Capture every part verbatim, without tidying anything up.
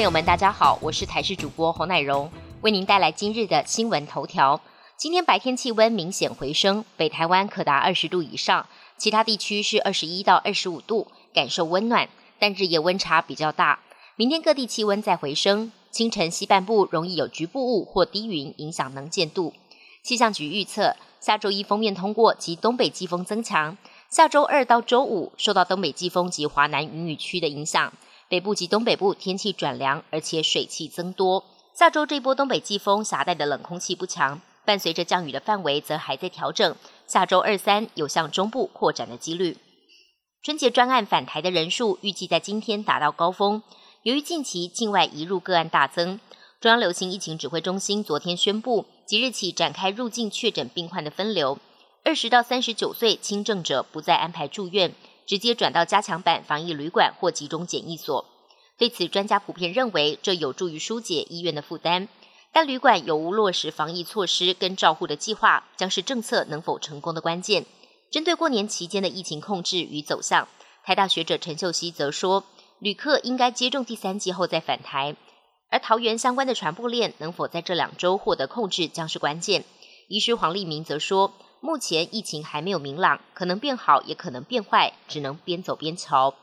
朋友们，大家好，我是台视主播侯乃荣，为您带来今日的新闻头条。今天白天气温明显回升，北台湾可达二十度以上，其他地区是二十一到二十五度，感受温暖，但日夜温差比较大。明天各地气温再回升，清晨西半部容易有局部雾或低云影响能见度。气象局预测，下周一锋面通过及东北季风增强，下周二到周五受到东北季风及华南云雨区的影响，北部及东北部天气转凉，而且水汽增多。下周这波东北季风携带的冷空气不强，伴随着降雨的范围则还在调整，下周二三有向中部扩展的几率。春节专案返台的人数预计在今天达到高峰，由于近期境外移入个案大增，中央流行疫情指挥中心昨天宣布，即日起展开入境确诊病患的分流，二十到三十九岁轻症者不再安排住院，直接转到加强版防疫旅馆或集中检疫所。对此，专家普遍认为这有助于疏解医院的负担，但旅馆有无落实防疫措施跟照护的计划，将是政策能否成功的关键。针对过年期间的疫情控制与走向，台大学者陈秀熙则说，旅客应该接种第三剂后再返台，而桃园相关的传播链能否在这两周获得控制将是关键。医师黄立明则说，目前疫情还没有明朗，可能变好也可能变坏，只能边走边瞧。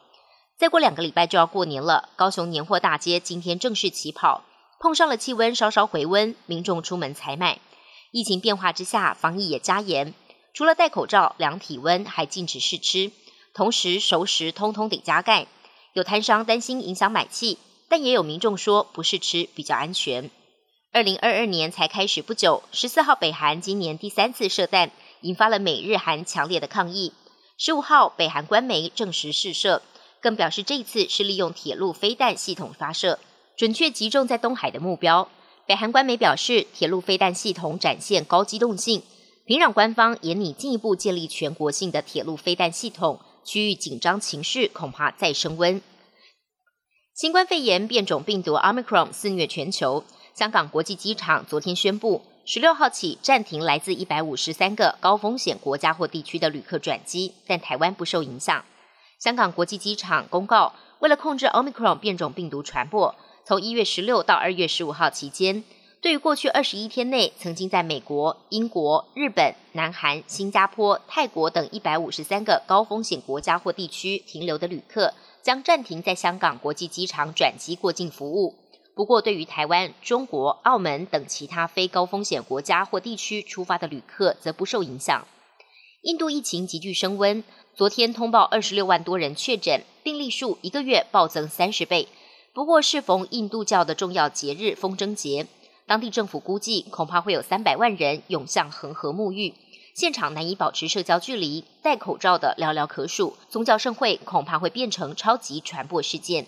再过两个礼拜就要过年了，高雄年货大街今天正式起跑，碰上了气温稍稍回温，民众出门采买。疫情变化之下，防疫也加严，除了戴口罩、量体温，还禁止试吃，同时熟食通通得加盖。有摊商担心影响买气，但也有民众说不试吃比较安全。二零二二年才开始不久，十四号北韩今年第三次射弹，引发了美日韩强烈的抗议。十五号北韩官媒证实试射，更表示这一次是利用铁路飞弹系统发射，准确击中在东海的目标。北韩官媒表示，铁路飞弹系统展现高机动性，平壤官方也拟进一步建立全国性的铁路飞弹系统，区域紧张情势恐怕再升温。新冠肺炎变种病毒 Omicron 肆虐全球，香港国际机场昨天宣布，十六号起暂停来自一百五十三个高风险国家或地区的旅客转机，但台湾不受影响。香港国际机场公告，为了控制 Omicron 变种病毒传播，从一月十六到二月十五号期间，对于过去二十一天内曾经在美国、英国、日本、南韩、新加坡、泰国等一百五十三个高风险国家或地区停留的旅客，将暂停在香港国际机场转机过境服务。不过，对于台湾、中国、澳门等其他非高风险国家或地区出发的旅客则不受影响。印度疫情急剧升温，昨天通报二十六万多人确诊，病例数一个月暴增三十倍。不过，适逢印度教的重要节日风筝节，当地政府估计恐怕会有三百万人涌向恒河沐浴，现场难以保持社交距离，戴口罩的寥寥可数，宗教盛会恐怕会变成超级传播事件。